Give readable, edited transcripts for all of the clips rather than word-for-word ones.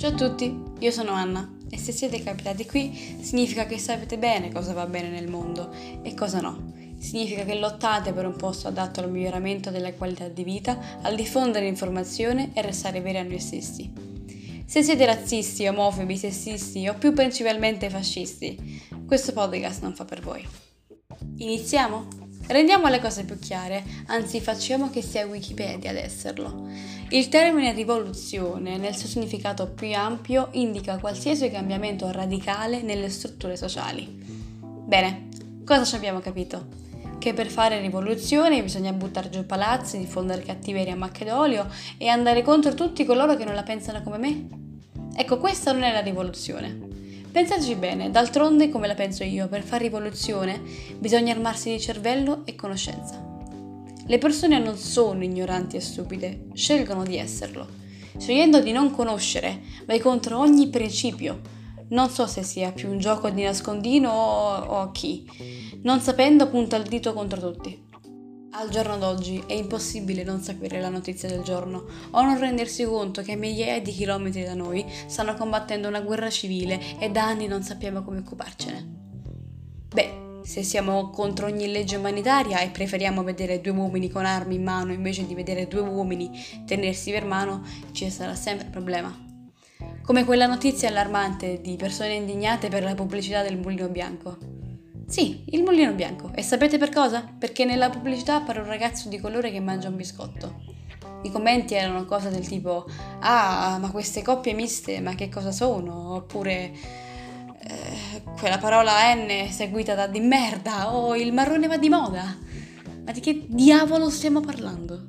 Ciao a tutti, io sono Anna e se siete capitati qui significa che sapete bene cosa va bene nel mondo e cosa no. Significa che lottate per un posto adatto al miglioramento della qualità di vita, al diffondere informazione e restare veri a noi stessi. Se siete razzisti, omofobi, sessisti o più principalmente fascisti, questo podcast non fa per voi. Iniziamo? Rendiamo le cose più chiare, anzi facciamo che sia Wikipedia ad esserlo. Il termine rivoluzione, nel suo significato più ampio, indica qualsiasi cambiamento radicale nelle strutture sociali. Bene, cosa ci abbiamo capito? Che per fare rivoluzione bisogna buttare giù palazzi, diffondere cattiveria a macchie d'olio e andare contro tutti coloro che non la pensano come me? Ecco, questa non è la rivoluzione. Pensateci bene, d'altronde come la penso io, per fare rivoluzione bisogna armarsi di cervello e conoscenza. Le persone non sono ignoranti e stupide, scelgono di esserlo, scegliendo di non conoscere, vai contro ogni principio. Non so se sia più un gioco di nascondino o chi, non sapendo punta il dito contro tutti. Al giorno d'oggi è impossibile non sapere la notizia del giorno o non rendersi conto che a migliaia di chilometri da noi stanno combattendo una guerra civile e da anni non sappiamo come occuparcene. Beh, se siamo contro ogni legge umanitaria e preferiamo vedere due uomini con armi in mano invece di vedere due uomini tenersi per mano, ci sarà sempre un problema. Come quella notizia allarmante di persone indignate per la pubblicità del Mulino Bianco. Sì, il Mulino Bianco. E sapete per cosa? Perché nella pubblicità appare un ragazzo di colore che mangia un biscotto. I commenti erano cose del tipo «Ah, ma queste coppie miste, ma che cosa sono?» oppure quella parola N seguita da di merda o il marrone va di moda. Ma di che diavolo stiamo parlando?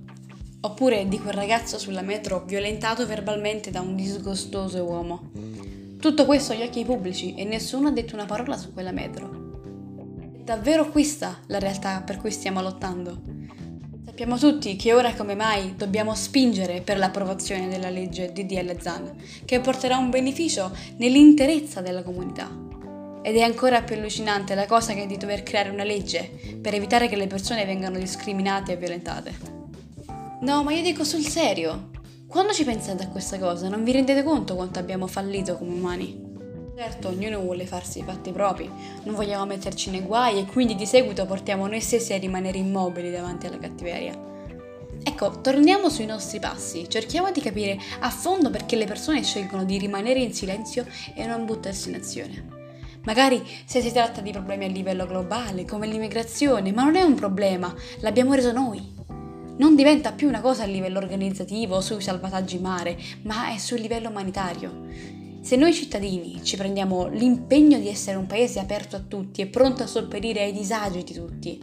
Oppure di quel ragazzo sulla metro violentato verbalmente da un disgustoso uomo. Tutto questo agli occhi pubblici e nessuno ha detto una parola su quella metro. È davvero questa la realtà per cui stiamo lottando. Sappiamo tutti che ora come mai dobbiamo spingere per l'approvazione della legge DDL Zan, che porterà un beneficio nell'interezza della comunità. Ed è ancora più allucinante la cosa che è di dover creare una legge per evitare che le persone vengano discriminate e violentate. No, ma io dico sul serio, quando ci pensate a questa cosa non vi rendete conto quanto abbiamo fallito come umani? Certo, ognuno vuole farsi i fatti propri, non vogliamo metterci nei guai e quindi di seguito portiamo noi stessi a rimanere immobili davanti alla cattiveria. Ecco, torniamo sui nostri passi, cerchiamo di capire a fondo perché le persone scelgono di rimanere in silenzio e non buttarsi in azione. Magari se si tratta di problemi a livello globale, come l'immigrazione, ma non è un problema, l'abbiamo reso noi. Non diventa più una cosa a livello organizzativo o sui salvataggi in mare, ma è sul livello umanitario. Se noi cittadini ci prendiamo l'impegno di essere un paese aperto a tutti e pronto a sopperire ai disagi di tutti,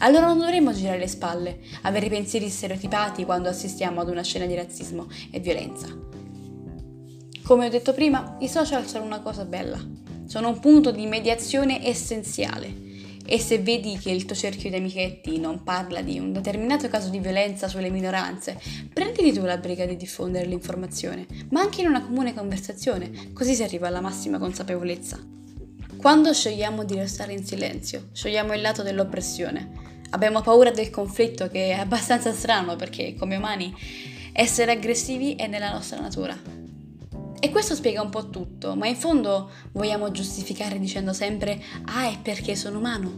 allora non dovremmo girare le spalle, avere pensieri stereotipati quando assistiamo ad una scena di razzismo e violenza. Come ho detto prima, i social sono una cosa bella, sono un punto di mediazione essenziale. E se vedi che il tuo cerchio di amichetti non parla di un determinato caso di violenza sulle minoranze, prenditi tu la briga di diffondere l'informazione, ma anche in una comune conversazione, così si arriva alla massima consapevolezza. Quando scegliamo di restare in silenzio, scegliamo il lato dell'oppressione. Abbiamo paura del conflitto, che è abbastanza strano perché, come umani, essere aggressivi è nella nostra natura. E questo spiega un po' tutto, ma in fondo vogliamo giustificare dicendo sempre «Ah, è perché sono umano?».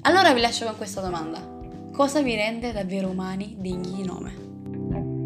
Allora vi lascio con questa domanda. Cosa vi rende davvero umani degni di nome?